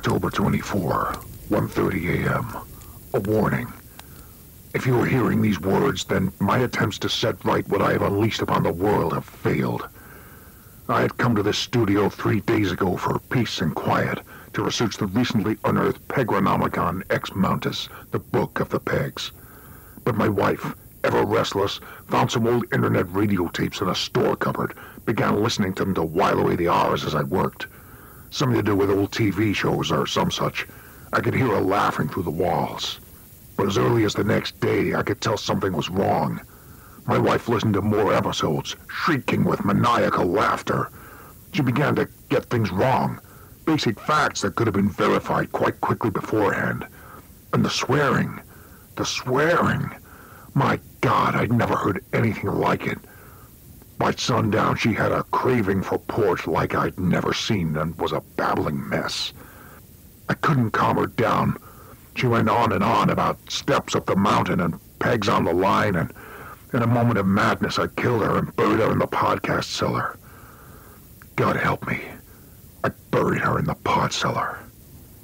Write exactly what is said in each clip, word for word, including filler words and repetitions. October twenty-fourth, one thirty a.m. A warning. If you are hearing these words, then my attempts to set right what I have unleashed upon the world have failed. I had come to this studio three days ago for peace and quiet to research the recently unearthed Pegranomicon X Mountis, the Book of the Pegs. But my wife, ever restless, found some old internet radio tapes in a store cupboard, began listening to them to while away the hours as I worked. Something to do with old T V shows or some such. I could hear her laughing through the walls. But as early as the next day, I could tell something was wrong. My wife listened to more episodes, shrieking with maniacal laughter. She began to get things wrong, basic facts that could have been verified quite quickly beforehand. And the swearing, the swearing. My God, I'd never heard anything like it. By sundown, she had a craving for port like I'd never seen and was a babbling mess. I couldn't calm her down. She went on and on about steps up the mountain and pegs on the line, and in a moment of madness, I killed her and buried her in the podcast cellar. God help me. I buried her in the pod cellar.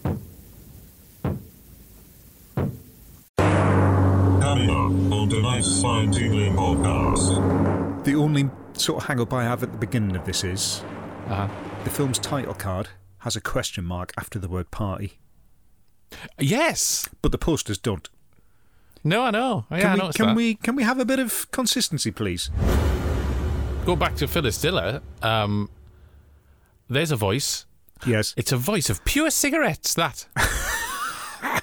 The only sort of hang-up I have at the beginning of this is uh-huh. the film's title card has a question mark after the word party. Yes! But the posters don't. No, I know. Yeah, can we, I noticed can that. We, can we have a bit of consistency, please? Go back to Phyllis Diller. Um, there's a voice. Yes. It's a voice of pure cigarettes, that. ah,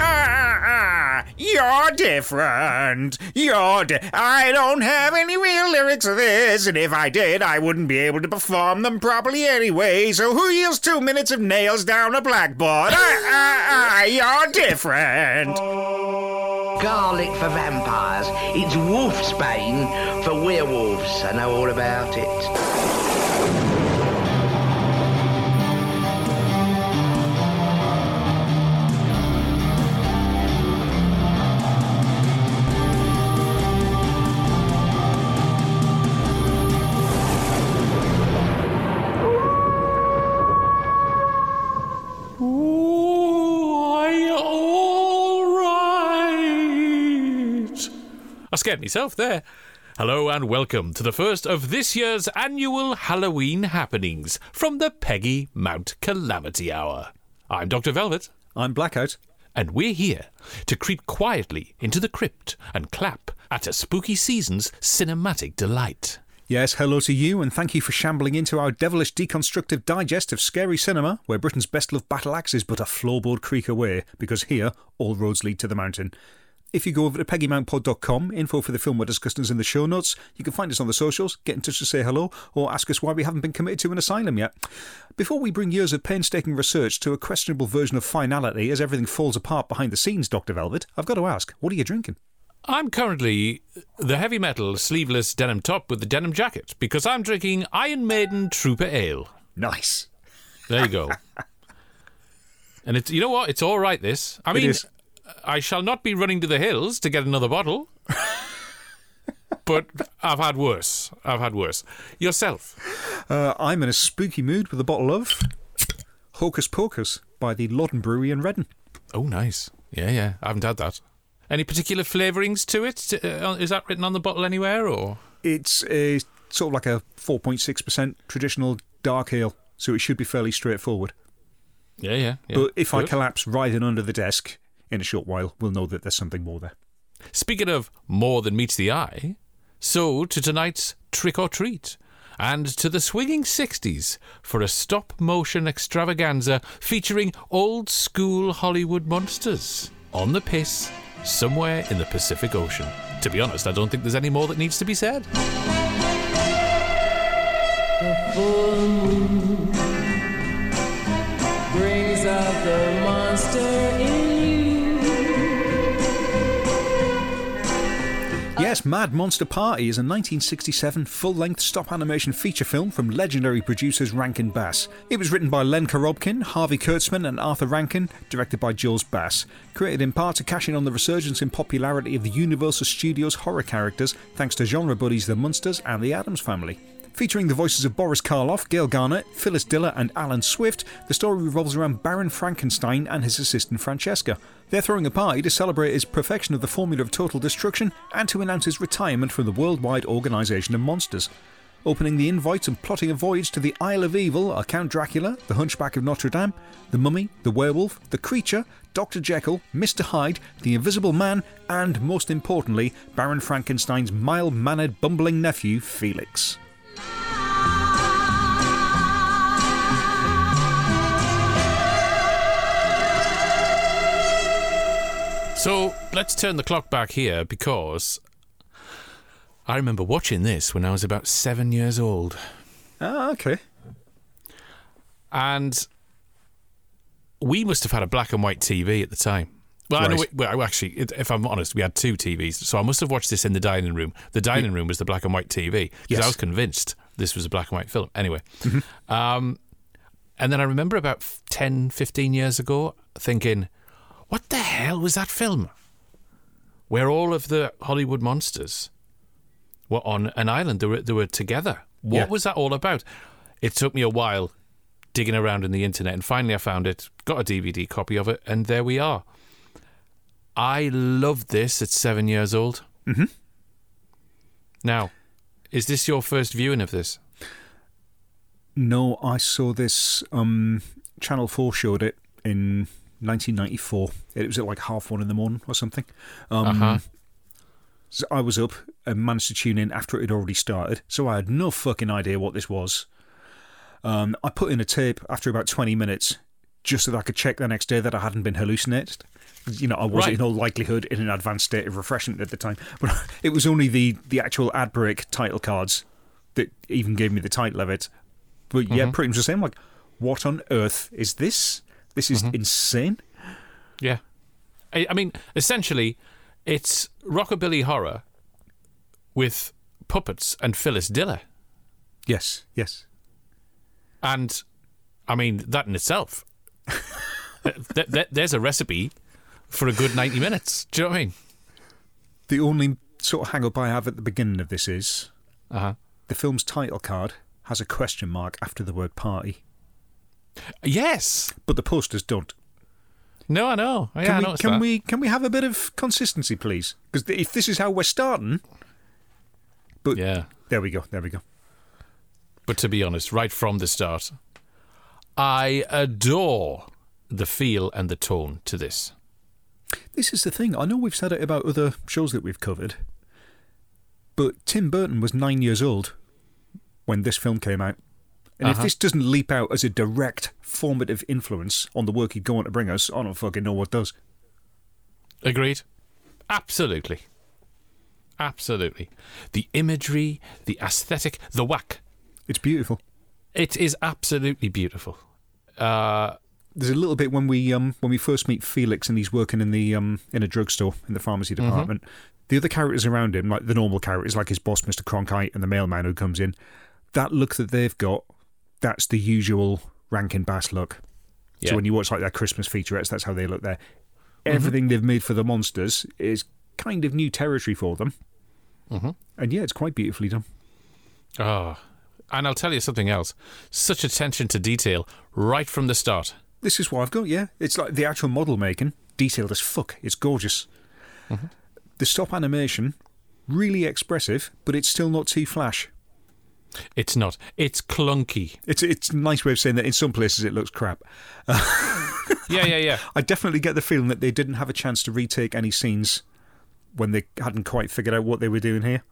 ah, ah, you're different. You're di- I don't have any real lyrics of this, and if I did, I wouldn't be able to perform them properly anyway, so who yields two minutes of nails down a blackboard? ah, ah, ah, you're different. Garlic for vampires. It's wolfsbane for werewolves. I know all about it. I scared myself there. Hello and welcome to the first of this year's annual Halloween happenings from the Peggy Mount Calamity Hour. I'm Doctor Velvet. I'm Blackout. And we're here to creep quietly into the crypt and clap at a spooky season's cinematic delight. Yes, hello to you, and thank you for shambling into our devilish deconstructive digest of scary cinema, where Britain's best-loved battle axe is but a floorboard creak away, because here all roads lead to the mountain. If you go over to peggy mount pod dot com, info for the film we're discussing is in the show notes. You can find us on the socials, get in touch to say hello, or ask us why we haven't been committed to an asylum yet. Before we bring years of painstaking research to a questionable version of finality as everything falls apart behind the scenes, Doctor Velvet, I've got to ask, what are you drinking? I'm currently the heavy metal sleeveless denim top with the denim jacket, because I'm drinking Iron Maiden Trooper Ale. Nice. There you go. And it's, you know what? It's all right, this. I mean, I shall not be running to the hills to get another bottle. But I've had worse. I've had worse. Yourself? Uh, I'm in a spooky mood with a bottle of Hocus Pocus by the Loddon Brewery in Redden. Oh, nice. Yeah, yeah. I haven't had that. Any particular flavourings to it? Is that written on the bottle anywhere? Or it's a sort of like a four point six percent traditional dark ale, so it should be fairly straightforward. Yeah, yeah. yeah. But if Good. I collapse writhing under the desk in a short while, we'll know that there's something more there. Speaking of more than meets the eye, so to tonight's trick or treat, and to the swinging sixties for a stop-motion extravaganza featuring old-school Hollywood monsters on the piss somewhere in the Pacific Ocean. To be honest, I don't think there's any more that needs to be said. The full moon brings out the monster in. Yes, Mad Monster Party is a nineteen sixty-seven full-length stop-animation feature film from legendary producers Rankin/Bass. It was written by Len Korobkin, Harvey Kurtzman and Arthur Rankin, directed by Jules Bass. Created in part to cash in on the resurgence in popularity of the Universal Studios horror characters, thanks to genre buddies The Munsters and The Addams Family. Featuring the voices of Boris Karloff, Gail Garnett, Phyllis Diller and Alan Swift, the story revolves around Baron Frankenstein and his assistant Francesca. They're throwing a party to celebrate his perfection of the formula of total destruction and to announce his retirement from the worldwide organisation of monsters. Opening the invites and plotting a voyage to the Isle of Evil are Count Dracula, the Hunchback of Notre Dame, the Mummy, the Werewolf, the Creature, Doctor Jekyll, Mister Hyde, the Invisible Man, and, most importantly, Baron Frankenstein's mild-mannered, bumbling nephew, Felix. So, let's turn the clock back here, because I remember watching this when I was about seven years old. Ah, okay. And we must have had a black and white T V at the time. Well, right. I know. We, well, actually, if I'm honest, we had two T Vs. So I must have watched this in the dining room. The dining room was the black and white T V. Because yes. I was convinced this was a black and white film. Anyway. Mm-hmm. Um, and then I remember about ten, fifteen years ago thinking, what the hell was that film? Where all of the Hollywood monsters were on an island. They were, they were together. What yeah. was that all about? It took me a while digging around in the internet, and finally I found it, got a D V D copy of it, and there we are. I loved this at seven years old. Mm-hmm. Now, is this your first viewing of this? No, I saw this. Um, Channel four showed it in nineteen ninety-four. It was at like half one in the morning or something. Um, uh-huh. So I was up and managed to tune in after it had already started, so I had no fucking idea what this was. Um, I put in a tape after about twenty minutes just so that I could check the next day that I hadn't been hallucinated. You know, I was right. in all likelihood in an advanced state of refreshment at the time, but it was only the, the actual ad break title cards that even gave me the title of it. But yeah, mm-hmm. pretty much the same. Like, what on earth is this? This is mm-hmm. insane. Yeah. I, I mean, essentially, it's rockabilly horror with puppets and Phyllis Diller. Yes, yes. And, I mean, that in itself, th- th- there's a recipe for a good ninety minutes. Do you know what I mean? The only sort of hang-up I have at the beginning of this is uh-huh. the film's title card has a question mark after the word party. Yes. But the posters don't. No, I know. Yeah, can we, I noticed can that. we can we have a bit of consistency, please? Because th- if this is how we're starting, but yeah, there we go, there we go. But to be honest, right from the start, I adore the feel and the tone to this. This is the thing. I know we've said it about other shows that we've covered, but Tim Burton was nine years old when this film came out. And uh-huh. if this doesn't leap out as a direct formative influence on the work he'd go on to bring us, I don't fucking know what does. Agreed. Absolutely. Absolutely. The imagery, the aesthetic, the whack. It's beautiful. It is absolutely beautiful. Uh, There's a little bit when we um, when we first meet Felix and he's working in the um, in a drugstore in the pharmacy department. Mm-hmm. The other characters around him, like the normal characters, like his boss, Mister Cronkite, and the mailman who comes in, that look that they've got, that's the usual Rankin/Bass look. Yeah. So when you watch like their Christmas featurettes, that's how they look there. Everything mm-hmm. they've made for the monsters is kind of new territory for them. Mm-hmm. And yeah, it's quite beautifully done. Oh, and I'll tell you something else. Such attention to detail right from the start. This is what I've got, yeah. It's like the actual model making, detailed as fuck. It's gorgeous. Mm-hmm. The stop animation, really expressive, but it's still not too flash. It's not. It's clunky. It's it's a nice way of saying that in some places it looks crap. Uh, yeah, yeah, yeah. I, I definitely get the feeling that they didn't have a chance to retake any scenes when they hadn't quite figured out what they were doing here.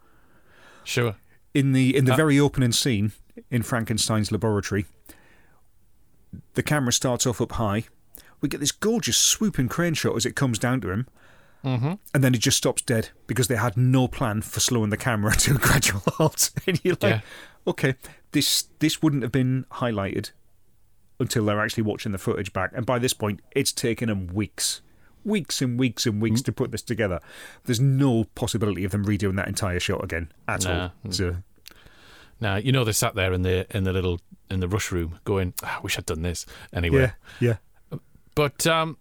Sure. In the in the uh, very opening scene in Frankenstein's laboratory, the camera starts off up high. We get this gorgeous swooping crane shot as it comes down to him. Mm-hmm. And then it just stops dead because they had no plan for slowing the camera to a gradual halt. And you're like, yeah. okay, this this wouldn't have been highlighted until they're actually watching the footage back. And by this point, it's taken them weeks, weeks and weeks and weeks mm. to put this together. There's no possibility of them redoing that entire shot again at nah. all. So. Now, you know, they sat there in the in the little in the rush room going, oh, I wish I'd done this anyway. Yeah, yeah. But um.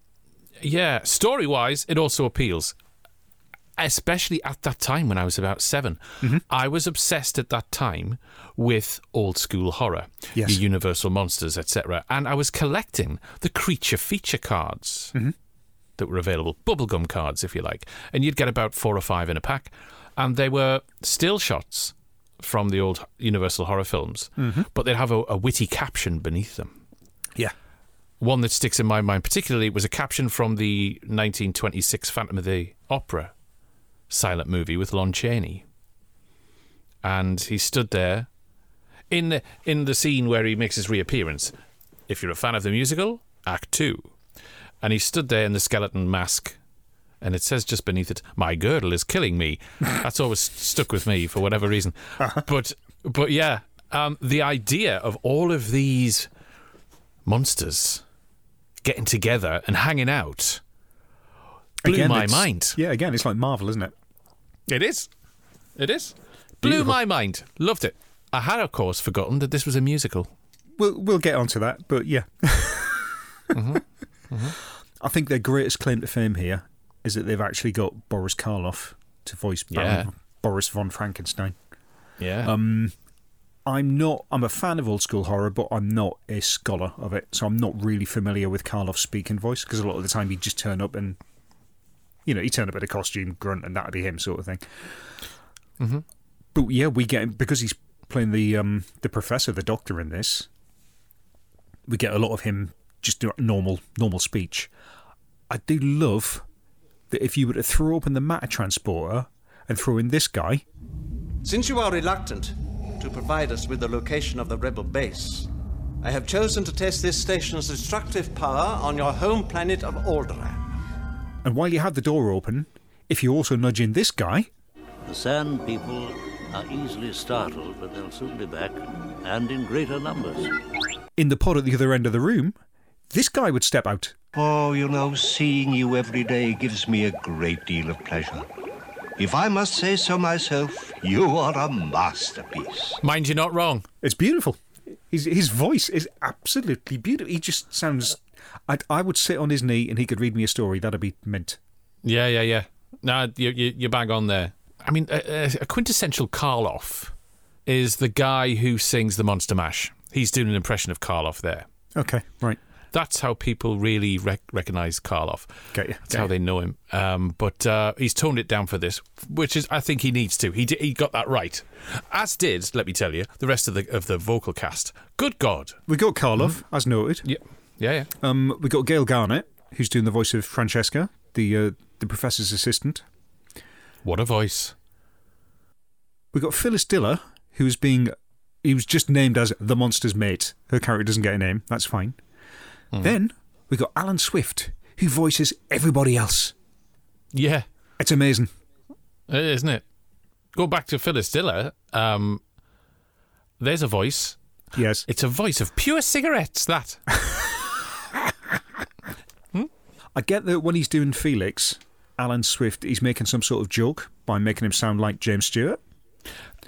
Yeah, story-wise, it also appeals. especially at that time when I was about seven, mm-hmm. I was obsessed at that time with old school horror, yes. the Universal Monsters, et cetera. And I was collecting the creature feature cards mm-hmm. that were available, bubblegum cards, if you like. And you'd get about four or five in a pack. And they were still shots from the old Universal horror films, mm-hmm. but they'd have a, a witty caption beneath them. Yeah. One that sticks in my mind particularly was a caption from the nineteen twenty-six Phantom of the Opera silent movie with Lon Chaney. And he stood there in the, in the scene where he makes his reappearance. If you're a fan of the musical, Act Two. And he stood there in the skeleton mask, and it says just beneath it, "My girdle is killing me." That's always stuck with me for whatever reason. But, but yeah, um, the idea of all of these monsters getting together and hanging out blew again, my mind. Yeah, again, it's like Marvel, isn't it? It is. It is. Blew Beautiful. my mind. Loved it. I had, of course, forgotten that this was a musical. We'll, we'll get onto that, but yeah. mm-hmm. Mm-hmm. I think their greatest claim to fame here is that they've actually got Boris Karloff to voice yeah. Baron, Boris von Frankenstein. Yeah. Um, I'm not. I'm a fan of old school horror, but I'm not a scholar of it, so I'm not really familiar with Karloff's speaking voice, because a lot of the time he'd just turn up and, you know, he'd turn up in a costume, grunt, and that'd be him, sort of thing. Mm-hmm. But yeah, we get him because he's playing the um, the professor, the doctor in this. We get a lot of him just doing normal normal speech. I do love that if you were to throw open the matter transporter and throw in this guy. Since you are reluctant to provide us with the location of the rebel base, I have chosen to test this station's destructive power on your home planet of Alderaan. And while you have the door open, if you also nudge in this guy. The Sand People are easily startled, but they'll soon be back, and in greater numbers. In the pod at the other end of the room, this guy would step out. Oh, you know, seeing you every day gives me a great deal of pleasure. If I must say so myself, you are a masterpiece. Mind you're not wrong. It's beautiful. His, his voice is absolutely beautiful. He just sounds... I'd, I would sit on his knee and he could read me a story. That'd be mint. Yeah, yeah, yeah. No, you, you, you're bang on there. I mean, a, a quintessential Karloff is the guy who sings the Monster Mash. He's doing an impression of Karloff there. Okay, right. That's how people really rec- recognise Karloff. Okay, yeah, that's okay. How they know him. Um, but uh, he's toned it down for this, which is, I think, he needs to. He d- he got that right, as did, let me tell you, the rest of the of the vocal cast. Good God, we got Karloff mm-hmm. as noted. Yeah, yeah, yeah. Um, we got Gail Garnett, who's doing the voice of Francesca, the uh, the professor's assistant. What a voice! We got Phyllis Diller, who's being, he was just named as the monster's mate. Her character doesn't get a name. That's fine. Mm. Then we got Alan Swift, who voices everybody else. Yeah. It's amazing. It is, isn't it? Go back to Phyllis Diller. Um, there's a voice. Yes. It's a voice of pure cigarettes, that. hmm? I get that when he's doing Felix, Alan Swift, he's making some sort of joke by making him sound like James Stewart.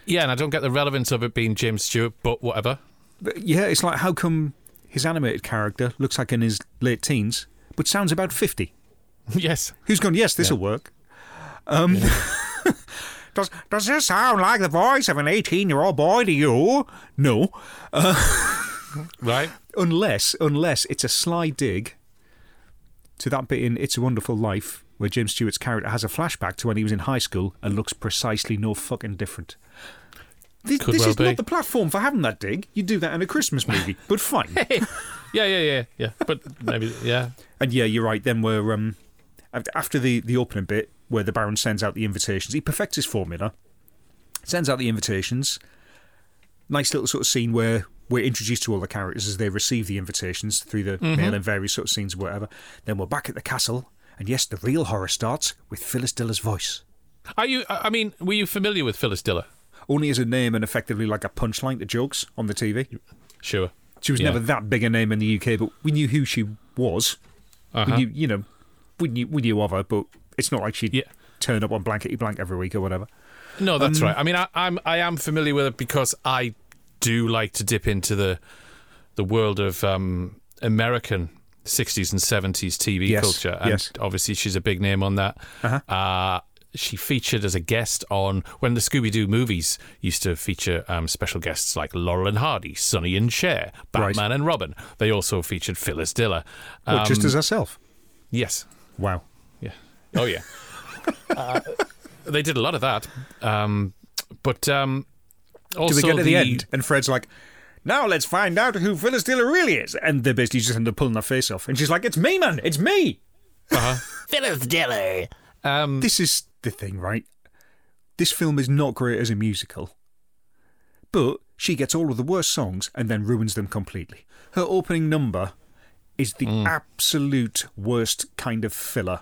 Yeah, and I don't get the relevance of it being James Stewart, but whatever. But yeah, it's like, how come... his animated character looks like in his late teens, but sounds about fifty. Yes. Who's gone, yes, this'll yeah. work. Um, yeah. does does this sound like the voice of an eighteen-year-old boy to you? No. Uh, right. Unless, unless it's a sly dig to that bit in It's a Wonderful Life where James Stewart's character has a flashback to when he was in high school and looks precisely no fucking different. This, this well is be. not the platform for having that dig. You do that in a Christmas movie, but fine. Hey. Yeah, yeah, yeah, yeah. But maybe, yeah. And yeah, you're right. Then we're um, after the the opening bit where the Baron sends out the invitations. He perfects his formula, sends out the invitations. Nice little sort of scene where we're introduced to all the characters as they receive the invitations through the mm-hmm. mail and various sort of scenes or whatever. Then we're back at the castle, and yes, the real horror starts with Phyllis Diller's voice. Are you? I mean, were you familiar with Phyllis Diller? Only as a name and effectively like a punchline to jokes on the T V. Sure. She was yeah. never that big a name in the U K, but we knew who she was. Uh-huh. We knew, you know, we knew, we knew of her, but it's not like she'd yeah. turn up on blankety blank every week or whatever. No, that's um, right. I mean, I, I'm I am familiar with it because I do like to dip into the the world of um, American sixties and seventies T V yes, culture. And yes. obviously she's a big name on that. Uh-huh. Uh, she featured as a guest on when the Scooby-Doo movies used to feature um, special guests like Laurel and Hardy, Sonny and Cher, Batman right. and Robin. They also featured Phyllis Diller. Um, well, just as herself? Yes. Wow. Yeah. Oh, yeah. uh, they did a lot of that. Um, but um, also Do we get to the, the end? And Fred's like, now let's find out who Phyllis Diller really is. And they basically just end up pulling their face off. And she's like, it's me, man. It's me. Uh-huh. Phyllis Diller. Um, this is the thing, right? This film is not great as a musical, but she gets all of the worst songs and then ruins them completely. Her opening number is the mm. absolute worst kind of filler.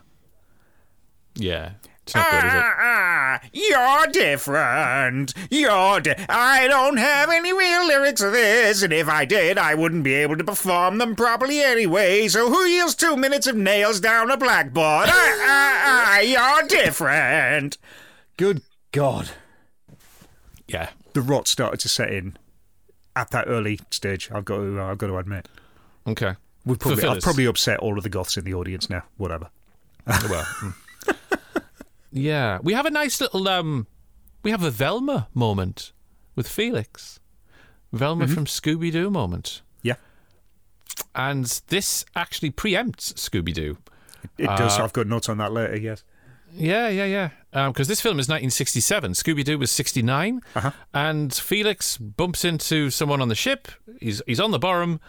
Yeah, it's not good, is it? Ah, you're different. You're di- I don't have any real lyrics of this, and if I did, I wouldn't be able to perform them properly anyway, so who yields two minutes of nails down a blackboard? ah, ah, ah, you're different. Good God. Yeah. The rot started to set in at that early stage, I've got to, I've got to admit. Okay. We've probably, I've probably upset all of the goths in the audience now. Whatever. Well... Yeah, we have a nice little, um, we have a Velma moment with Felix. Velma mm-hmm. from Scooby-Doo moment. Yeah. And this actually preempts Scooby-Doo. It, it uh, does. I've got notes on that later, yes. Yeah, yeah, yeah. Because um, this film is nineteen sixty-seven. Scooby-Doo was sixty-nine. Uh-huh. And Felix bumps into someone on the ship. He's he's on the bottom.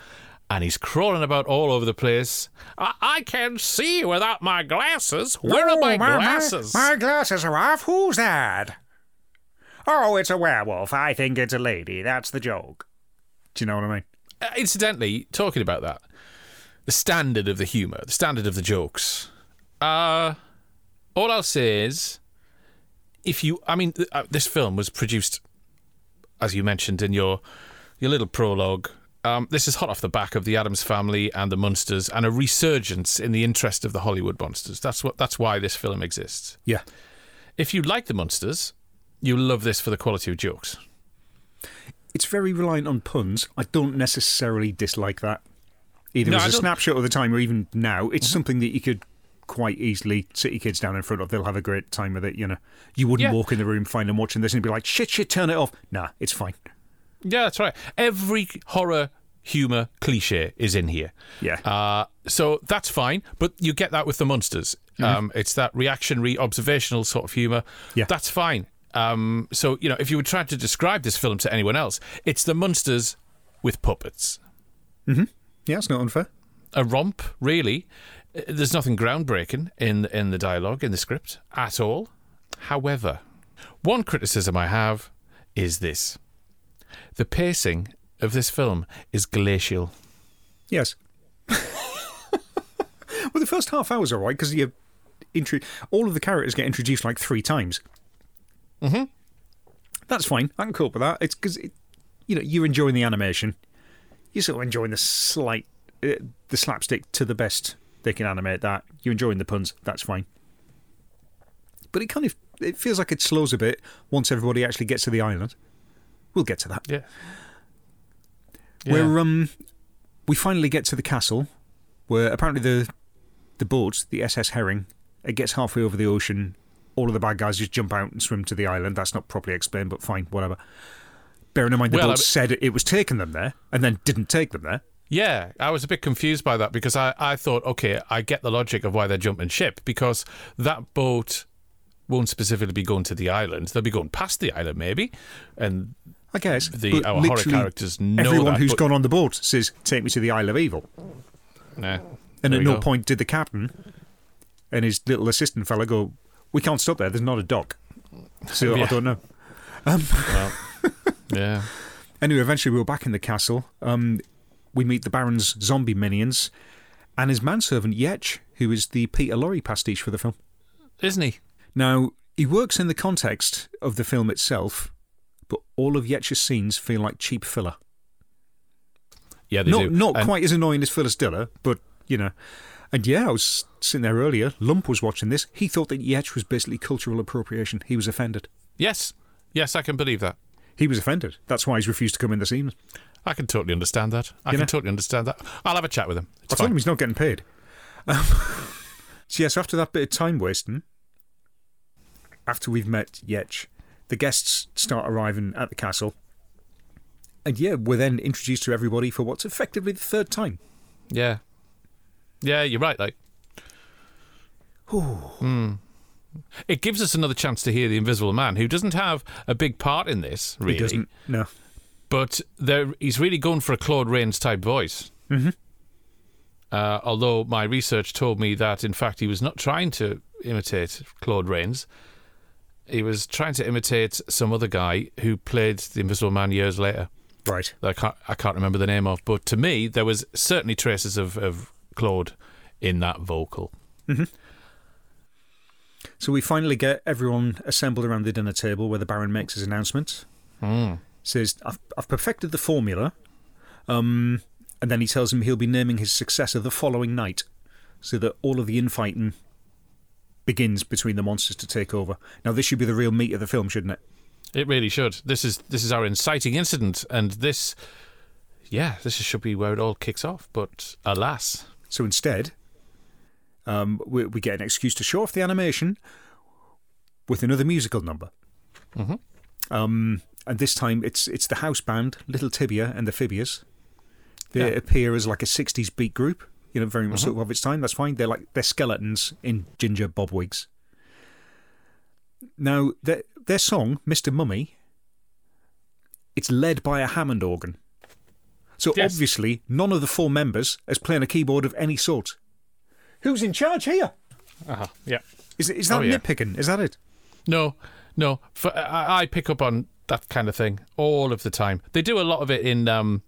And he's crawling about all over the place. I, I can't see without my glasses. Where oh, are my, my glasses? My, my glasses are off. Who's that? Oh, it's a werewolf. I think it's a lady. That's the joke. Do you know what I mean? Uh, incidentally, talking about that, the standard of the humour, the standard of the jokes. Uh, all I'll say is, if you... I mean, th- uh, this film was produced, as you mentioned in your your little prologue... Um, this is hot off the back of the Addams Family and the Munsters and a resurgence in the interest of the Hollywood monsters. That's what. That's why this film exists. Yeah. If you like the Munsters, you love this for the quality of jokes. It's very reliant on puns. I don't necessarily dislike that. Either no, as I a don't... snapshot of the time or even now, it's mm-hmm. something that you could quite easily sit your kids down in front of. They'll have a great time with it, you know. You wouldn't yeah. walk in the room, find them watching this and be like, shit, shit, turn it off. Nah, it's fine. Yeah, that's right. Every horror humour cliche is in here. Yeah. Uh, so that's fine, but you get that with the Munsters. Mm-hmm. Um, it's that reactionary, observational sort of humour. Yeah. That's fine. Um, so, you know, if you were trying to describe this film to anyone else, it's the Munsters with puppets. Mm-hmm. Yeah, it's not unfair. A romp, really. There's nothing groundbreaking in, in the dialogue, in the script, at all. However, one criticism I have is this. The pacing of this film is glacial. Yes. Well, the first half hour's all right, because you intro- all of the characters get introduced like three times. Mm-hmm. That's fine. I can cope with that. It's because it, you know, you're enjoying the animation. You're sort of enjoying the slight, uh, the slapstick to the best they can animate that. You're enjoying the puns. That's fine. But it kind of it feels like it slows a bit once everybody actually gets to the island. We'll get to that. Yeah. yeah. Where um, we finally get to the castle, where apparently the the boat, the S S Herring, it gets halfway over the ocean. All of the bad guys just jump out and swim to the island. That's not properly explained, but fine, whatever. Bearing in mind the well, boat I... said it was taking them there and then didn't take them there. Yeah, I was a bit confused by that because I, I thought, okay, I get the logic of why they're jumping ship because that boat won't specifically be going to the island. They'll be going past the island maybe and... I guess. The, our horror characters know everyone that, who's but... gone on the boat says, take me to the Isle of Evil. Nah, and at no go. point did the captain and his little assistant fella go, we can't stop there, there's not a dock. So yeah. I don't know. Um, well, yeah. Anyway, eventually we were back in the castle. Um, we meet the Baron's zombie minions and his manservant, Yetch, who is the Peter Lorre pastiche for the film. Isn't he? Now, he works in the context of the film itself, but all of Yetch's scenes feel like cheap filler. Yeah, they not, do. Not and quite as annoying as Phyllis Diller, but, you know. And yeah, I was sitting there earlier, Lump was watching this, he thought that Yetch was basically cultural appropriation. He was offended. Yes. Yes, I can believe that. He was offended. That's why he's refused to come in this evening. I can totally understand that. I you can know? totally understand that. I'll have a chat with him. It's I told fine. him he's not getting paid. Um, so yeah, so after that bit of time wasting, after we've met Yetch, the guests start arriving at the castle. And yeah, we're then introduced to everybody for what's effectively the third time. Yeah. Yeah, you're right, like. Mm. It gives us another chance to hear the Invisible Man, who doesn't have a big part in this, really. He doesn't, no. But there, he's really going for a Claude Rains type voice. Mm-hmm. Uh, although my research told me that, in fact, he was not trying to imitate Claude Rains. He was trying to imitate some other guy who played the Invisible Man years later. Right. I can't, I can't remember the name of, but to me, there was certainly traces of, of Claude in that vocal. Mm-hmm. So we finally get everyone assembled around the dinner table where the Baron makes his announcement. Mm. Says, I've, I've perfected the formula. Um, and then he tells him he'll be naming his successor the following night so that all of the infighting begins between the monsters to take over. Now, this should be the real meat of the film, shouldn't it? It really should. This is this is our inciting incident, and this, yeah, this should be where it all kicks off, but alas. So instead, um, we, we get an excuse to show off the animation with another musical number. Mm-hmm. Um, and this time, it's it's the house band, Little Tibia and the Phibias. They yeah. appear as like a sixties beat group, you know, very much mm-hmm. sort of its time. That's fine. They're like they're skeletons in ginger bob wigs. Now, their their song, Mister Mummy, it's led by a Hammond organ. So yes. obviously, none of the four members is playing a keyboard of any sort. Who's in charge here? Uh-huh. Yeah. Is is that oh, nitpicking? Yeah. Is that it? No, no. For, I, I pick up on that kind of thing all of the time. They do a lot of it in. Um,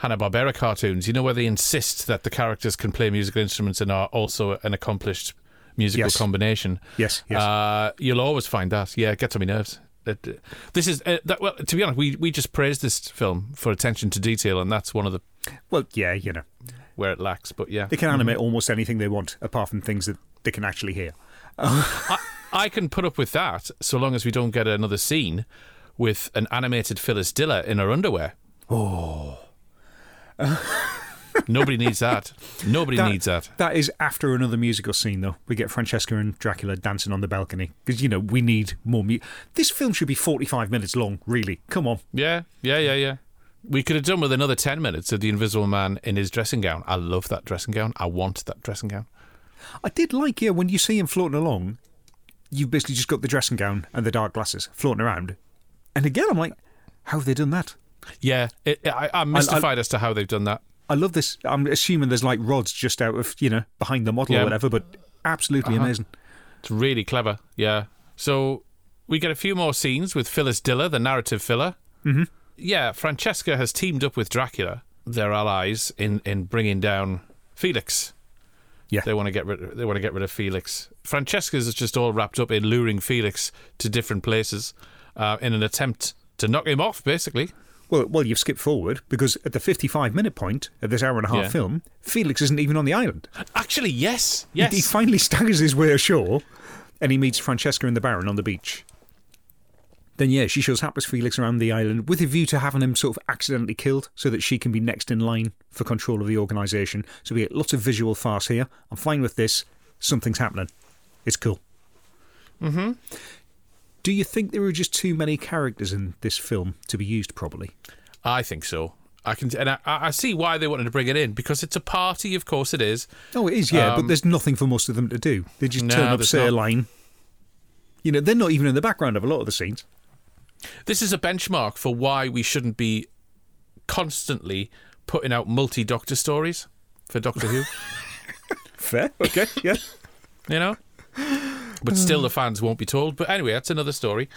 Hanna-Barbera cartoons, you know, where they insist that the characters can play musical instruments and are also an accomplished musical yes. combination. Yes, yes. Uh, you'll always find that. Yeah, it gets on my nerves. It, uh, this is uh, that. Well, to be honest, we we just praised this film for attention to detail, and that's one of the. Well, yeah, you know, where it lacks, but yeah, they can animate mm-hmm. almost anything they want, apart from things that they can actually hear. I, I can put up with that so long as we don't get another scene with an animated Phyllis Diller in her underwear. Oh. Nobody needs that. Nobody that, needs that. That is after another musical scene, though. We get Francesca and Dracula dancing on the balcony because, you know, we need more music. This film should be forty-five minutes long, really. Come on. Yeah, yeah, yeah, yeah. We could have done with another ten minutes of the Invisible Man in his dressing gown. I love that dressing gown. I want that dressing gown. I did like, yeah, when you see him floating along, you've basically just got the dressing gown and the dark glasses floating around. And again, I'm like, how have they done that? Yeah, it, it, I, I'm mystified I, I, as to how they've done that. I love this. I'm assuming there's like rods just out of, you know, behind the model yeah. or whatever, but absolutely uh-huh. amazing. It's really clever, yeah. So we get a few more scenes with Phyllis Diller, the narrative filler. Mm-hmm. Yeah, Francesca has teamed up with Dracula, their allies, in, in bringing down Felix. Yeah, they want to get rid. They want to get rid of Felix. Francesca's is just all wrapped up in luring Felix to different places uh, in an attempt to knock him off, basically. Well, well, you've skipped forward, because at the fifty-five minute point of this hour-and-a-half yeah. film, Felix isn't even on the island. Actually, yes, yes. He, he finally staggers his way ashore, and he meets Francesca and the Baron on the beach. Then, yeah, she shows hapless Felix around the island with a view to having him sort of accidentally killed so that she can be next in line for control of the organisation. So we get lots of visual farce here. I'm fine with this. Something's happening. It's cool. Mm-hmm. Do you think there were just too many characters in this film to be used properly? I think so. I can, and I, I see why they wanted to bring it in, because it's a party, of course it is. Oh, it is, yeah, um, but there's nothing for most of them to do. They just no, turn up, say not. A line. You know, they're not even in the background of a lot of the scenes. This is a benchmark for why we shouldn't be constantly putting out multi-Doctor stories for Doctor Who. Fair, okay, yeah. You know? But still the fans won't be told. But anyway, that's another story.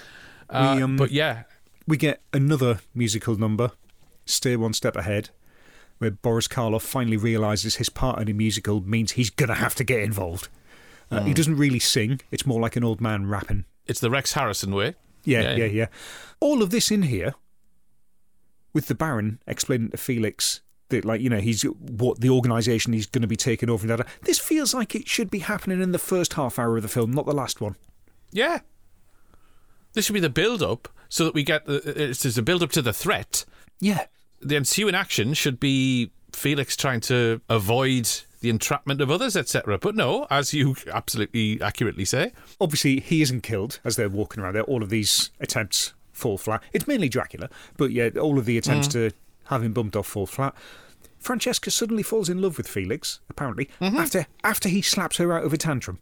Uh, we, um, but yeah. We get another musical number, Stay One Step Ahead, where Boris Karloff finally realises his part in a musical means he's going to have to get involved. Uh, mm. He doesn't really sing. It's more like an old man rapping. It's the Rex Harrison way. Yeah, yeah, yeah, yeah. All of this in here, with the Baron explaining to Felix that, like, you know, he's what the organisation he's going to be taking over. And this feels like it should be happening in the first half hour of the film, not the last one. Yeah. This should be the build-up, so that we get the, it's a build-up to the threat. Yeah. The ensuing action should be Felix trying to avoid the entrapment of others, et cetera. But no, as you absolutely accurately say. Obviously, he isn't killed as they're walking around there. All of these attempts fall flat. It's mainly Dracula, but yeah, all of the attempts mm. to have him bumped off fall flat. Francesca suddenly falls in love with Felix, apparently, mm-hmm. after after he slaps her out of a tantrum.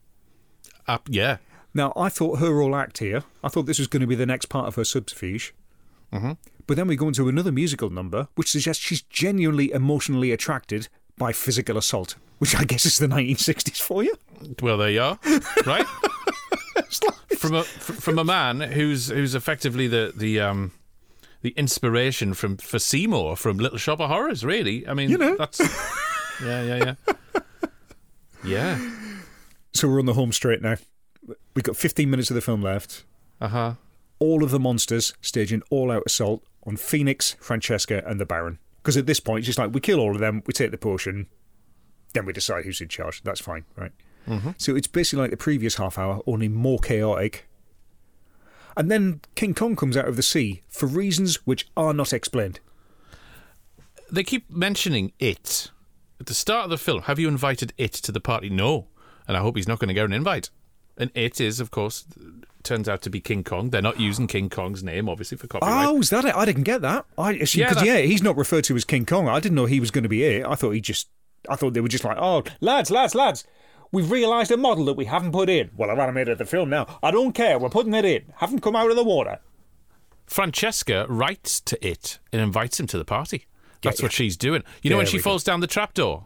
Uh, yeah. Now, I thought her all act here. I thought this was going to be the next part of her subterfuge. Mm-hmm. But then we go into another musical number, which suggests she's genuinely emotionally attracted by physical assault, which I guess is the nineteen sixties for you. Well, there you are, right? from a from a man who's who's effectively the the um the inspiration from for Seymour from Little Shop of Horrors. Really, I mean, you know, that's yeah, yeah, yeah, yeah. So we're on the home straight now. We've got fifteen minutes of the film left. Uh huh. All of the monsters stage an all-out assault on Phoenix, Francesca, and the Baron. Because at this point, it's just like, we kill all of them, we take the portion, then we decide who's in charge. That's fine, right? Mm-hmm. So it's basically like the previous half hour, only more chaotic. And then King Kong comes out of the sea for reasons which are not explained. They keep mentioning it. At the start of the film, have you invited it to the party? No. And I hope he's not going to get an invite. And it is, of course, turns out to be King Kong. They're not using King Kong's name, obviously, for copyright. Oh, is that it? I didn't get that. I assumed, because, yeah, yeah, he's not referred to as King Kong. I didn't know he was going to be it. I thought he just, I thought they were just like, oh, lads, lads, lads, we've realised a model that we haven't put in. Well, I've animated the film now. I don't care. We're putting it in. Haven't come out of the water. Francesca writes to it and invites him to the party. That's yeah, what yeah. she's doing. You know, yeah, when she falls go. down the trapdoor?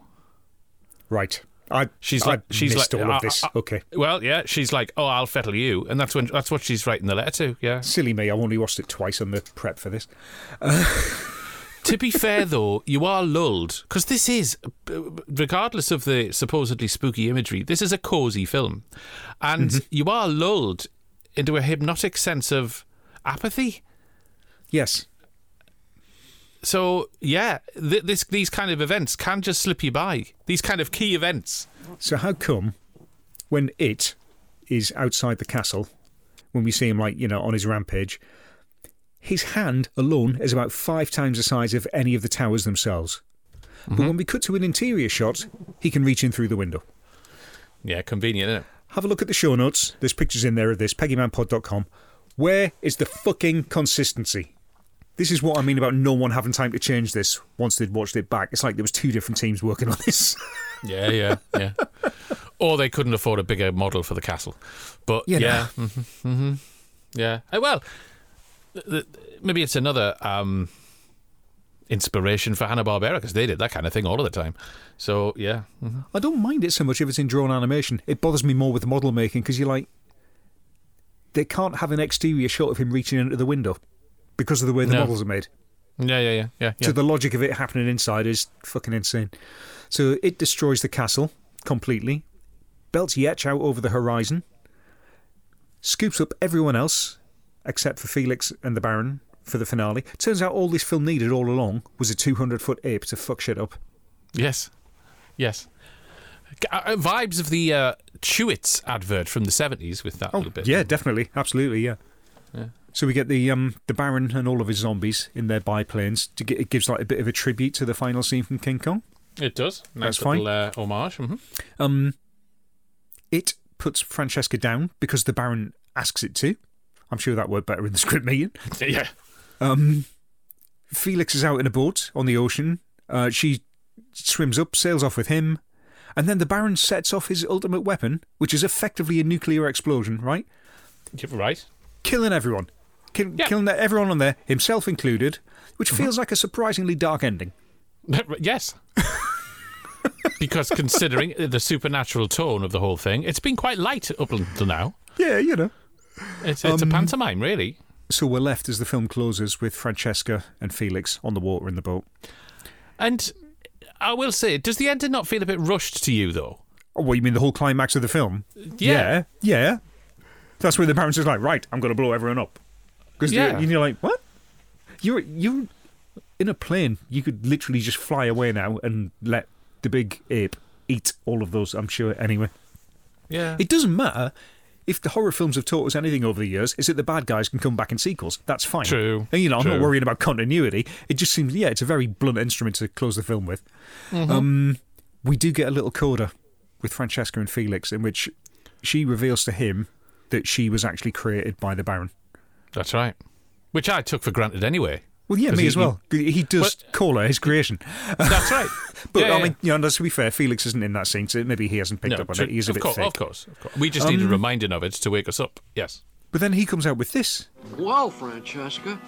Right. I, she's like, I she's missed like, all of this. I, I, okay. Well, yeah, she's like, oh, I'll fettle you. And that's when that's what she's writing the letter to, yeah. Silly me, I've only watched it twice on the prep for this. Uh. To be fair, though, you are lulled, because this is, regardless of the supposedly spooky imagery, this is a cosy film. And mm-hmm. you are lulled into a hypnotic sense of apathy. Yes. So, yeah, th- this, these kind of events can just slip you by. These kind of key events. So how come when it is outside the castle, when we see him, like, you know, on his rampage, his hand alone is about five times the size of any of the towers themselves. Mm-hmm. But when we cut to an interior shot, he can reach in through the window. Yeah, convenient, isn't it? Have a look at the show notes. There's pictures in there of this, peggy mount pod dot com. Where is the fucking consistency? This is what I mean about no one having time to change this once they'd watched it back. It's like there was two different teams working on this. yeah, yeah, yeah. Or they couldn't afford a bigger model for the castle. But, you know. yeah. Mm-hmm, mm-hmm, yeah. Oh, well, th- th- maybe it's another um, inspiration for Hanna-Barbera, because they did that kind of thing all of the time. So, yeah. Mm-hmm. I don't mind it so much if it's in drawn animation. It bothers me more with the model making, because you're like, they can't have an exterior shot of him reaching into the window, because of the way the no. models are made. Yeah, yeah, yeah, yeah. So yeah. the logic of it happening inside is fucking insane. So it destroys the castle completely, belts Yetch out over the horizon, scoops up everyone else, except for Felix and the Baron, for the finale. Turns out all this film needed all along was a two hundred foot ape to fuck shit up. Yes, yes. Uh, vibes of the uh, Chewits advert from the seventies with that oh, little bit. Yeah, definitely, absolutely, yeah. Yeah. So we get the um, the Baron and all of his zombies in their biplanes. To get, it gives like a bit of a tribute to the final scene from King Kong. It does. Nice That's little, fine. Uh, homage. Mm-hmm. Um, it puts Francesca down because the Baron asks it to. I'm sure that worked better in the script meeting. yeah. Um, Felix is out in a boat on the ocean. Uh, she swims up, sails off with him, and then the Baron sets off his ultimate weapon, which is effectively a nuclear explosion. Right. Right. Killing everyone. Kill, yeah. Killing everyone on there, himself included, which feels like a surprisingly dark ending. Yes. Because considering the supernatural tone of the whole thing, it's been quite light up until now. Yeah, you know. It's, it's um, a pantomime, really. So we're left as the film closes with Francesca and Felix on the water in the boat. And I will say, does the ending not feel a bit rushed to you, though? Oh, well, you mean the whole climax of the film? Yeah. Yeah. yeah. That's where the Baron's just like, right, I'm going to blow everyone up. Because yeah. you're like, what? You're, you're in a plane. You could literally just fly away now and let the big ape eat all of those, I'm sure, anyway. Yeah. It doesn't matter if the horror films have taught us anything over the years, is that the bad guys can come back in sequels. That's fine. True. And, you know, I'm True. not worrying about continuity. It just seems, yeah, it's a very blunt instrument to close the film with. Mm-hmm. Um, we do get a little corda with Francesca and Felix, in which she reveals to him that she was actually created by the Baron. That's right. Which I took for granted anyway. Well, yeah, me he, as well. He, he does but, call her his creation. That's right. but, yeah, yeah. I mean, you know, let's be fair, Felix isn't in that scene, so maybe he hasn't picked no, up on tr- it. He's a bit course, thick. Of course, of course. We just um, need a reminding of it to wake us up. Yes. But then he comes out with this. Well, Francesca,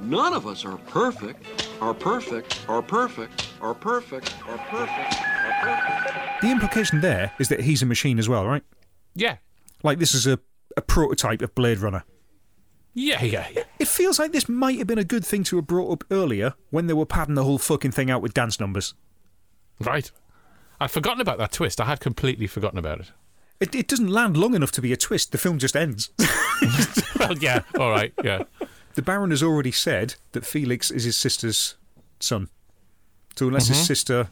none of us are perfect, are perfect, are perfect, are perfect, are perfect, are perfect. The implication there is that he's a machine as well, right? Yeah. Like this is a, a prototype of Blade Runner. Yeah, yeah, yeah. It feels like this might have been a good thing to have brought up earlier when they were padding the whole fucking thing out with dance numbers. Right. I'd forgotten about that twist. I had completely forgotten about it. It, it doesn't land long enough to be a twist. The film just ends. Well, yeah. All right, yeah. The Baron has already said that Felix is his sister's son. So unless mm-hmm. his sister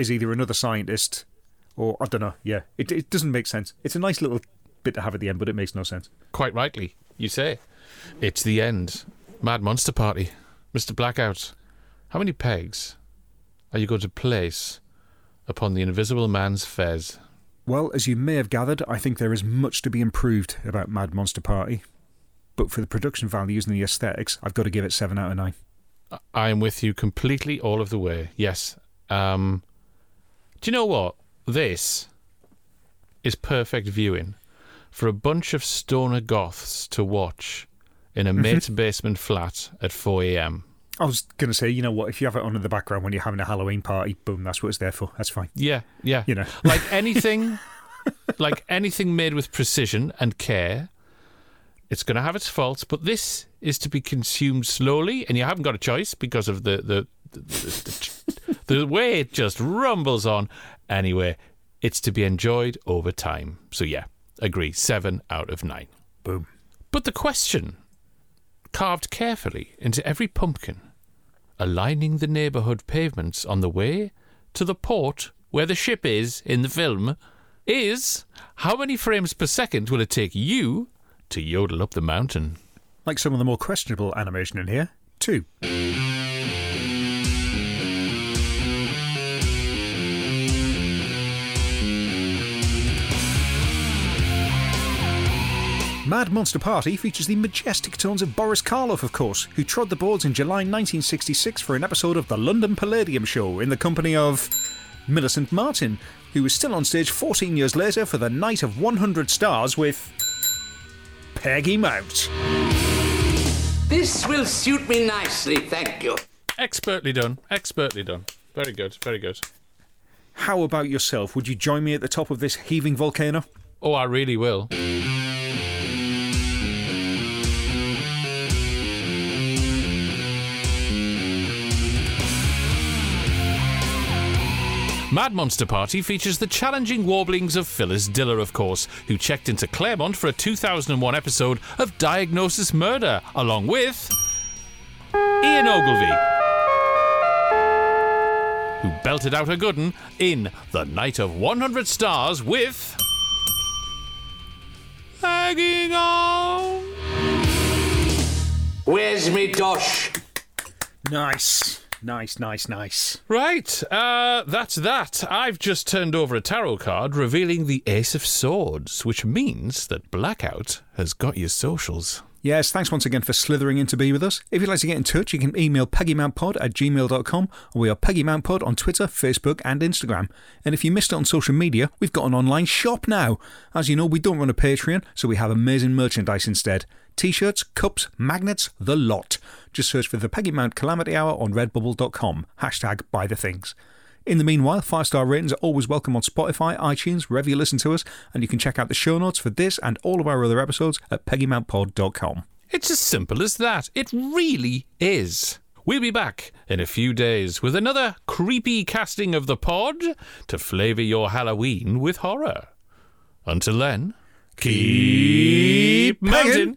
is either another scientist or, I don't know, yeah. It, it doesn't make sense. It's a nice little bit to have at the end, but it makes no sense. Quite rightly. You say. It's the end. Mad Monster Party. Mister Blackout. How many pegs are you going to place upon the invisible man's fez? Well, as you may have gathered, I think there is much to be improved about Mad Monster Party. But for the production values and the aesthetics, I've got to give it seven out of nine. I am with you completely all of the way. Yes. Um, do you know what? This is perfect viewing for a bunch of stoner goths to watch in a mm-hmm. mate's basement flat at four a.m. I was going to say, you know what, if you have it on in the background when you're having a Halloween party, boom, that's what it's there for. That's fine. Yeah, yeah. You know, like anything, like anything made with precision and care, it's going to have its faults, but this is to be consumed slowly, and you haven't got a choice because of the the the, the, the, the way it just rumbles on. Anyway, it's to be enjoyed over time. So yeah. Agree, seven out of nine. Boom. But the question, carved carefully into every pumpkin, aligning the neighbourhood pavements on the way to the port where the ship is in the film, is how many frames per second will it take you to yodel up the mountain? Like some of the more questionable animation in here, two. Mad Monster Party features the majestic tones of Boris Karloff, of course, who trod the boards in July nineteen sixty-six for an episode of the London Palladium Show in the company of Millicent Martin, who was still on stage fourteen years later for The Night of one hundred Stars with Peggy Mount. This will suit me nicely, thank you. Expertly done, expertly done. Very good, very good. How about yourself? Would you join me at the top of this heaving volcano? Oh, I really will. Mad Monster Party features the challenging warblings of Phyllis Diller, of course, who checked into Claremont for a two thousand one episode of Diagnosis Murder, along with Ian Ogilvy, who belted out a good un in The Night of one hundred Stars with Hanging On. Where's me dosh? Nice. Nice, nice, nice. Right, uh, that's that. I've just turned over a tarot card revealing the Ace of Swords, which means that Blackout has got your socials. Yes, thanks once again for slithering in to be with us. If you'd like to get in touch, you can email peggymountpod at gmail dot com, or we are peggymountpod on Twitter, Facebook and Instagram. And if you missed it on social media, we've got an online shop now. As you know, we don't run a Patreon, so we have amazing merchandise instead. T-shirts, cups, magnets, the lot. Just search for the Peggy Mount Calamity Hour on redbubble dot com. Hashtag buy the things. In the meanwhile, five-star ratings are always welcome on Spotify, iTunes, wherever you listen to us, and you can check out the show notes for this and all of our other episodes at peggymountpod dot com. It's as simple as that. It really is. We'll be back in a few days with another creepy casting of the pod to flavour your Halloween with horror. Until then, keep mounting!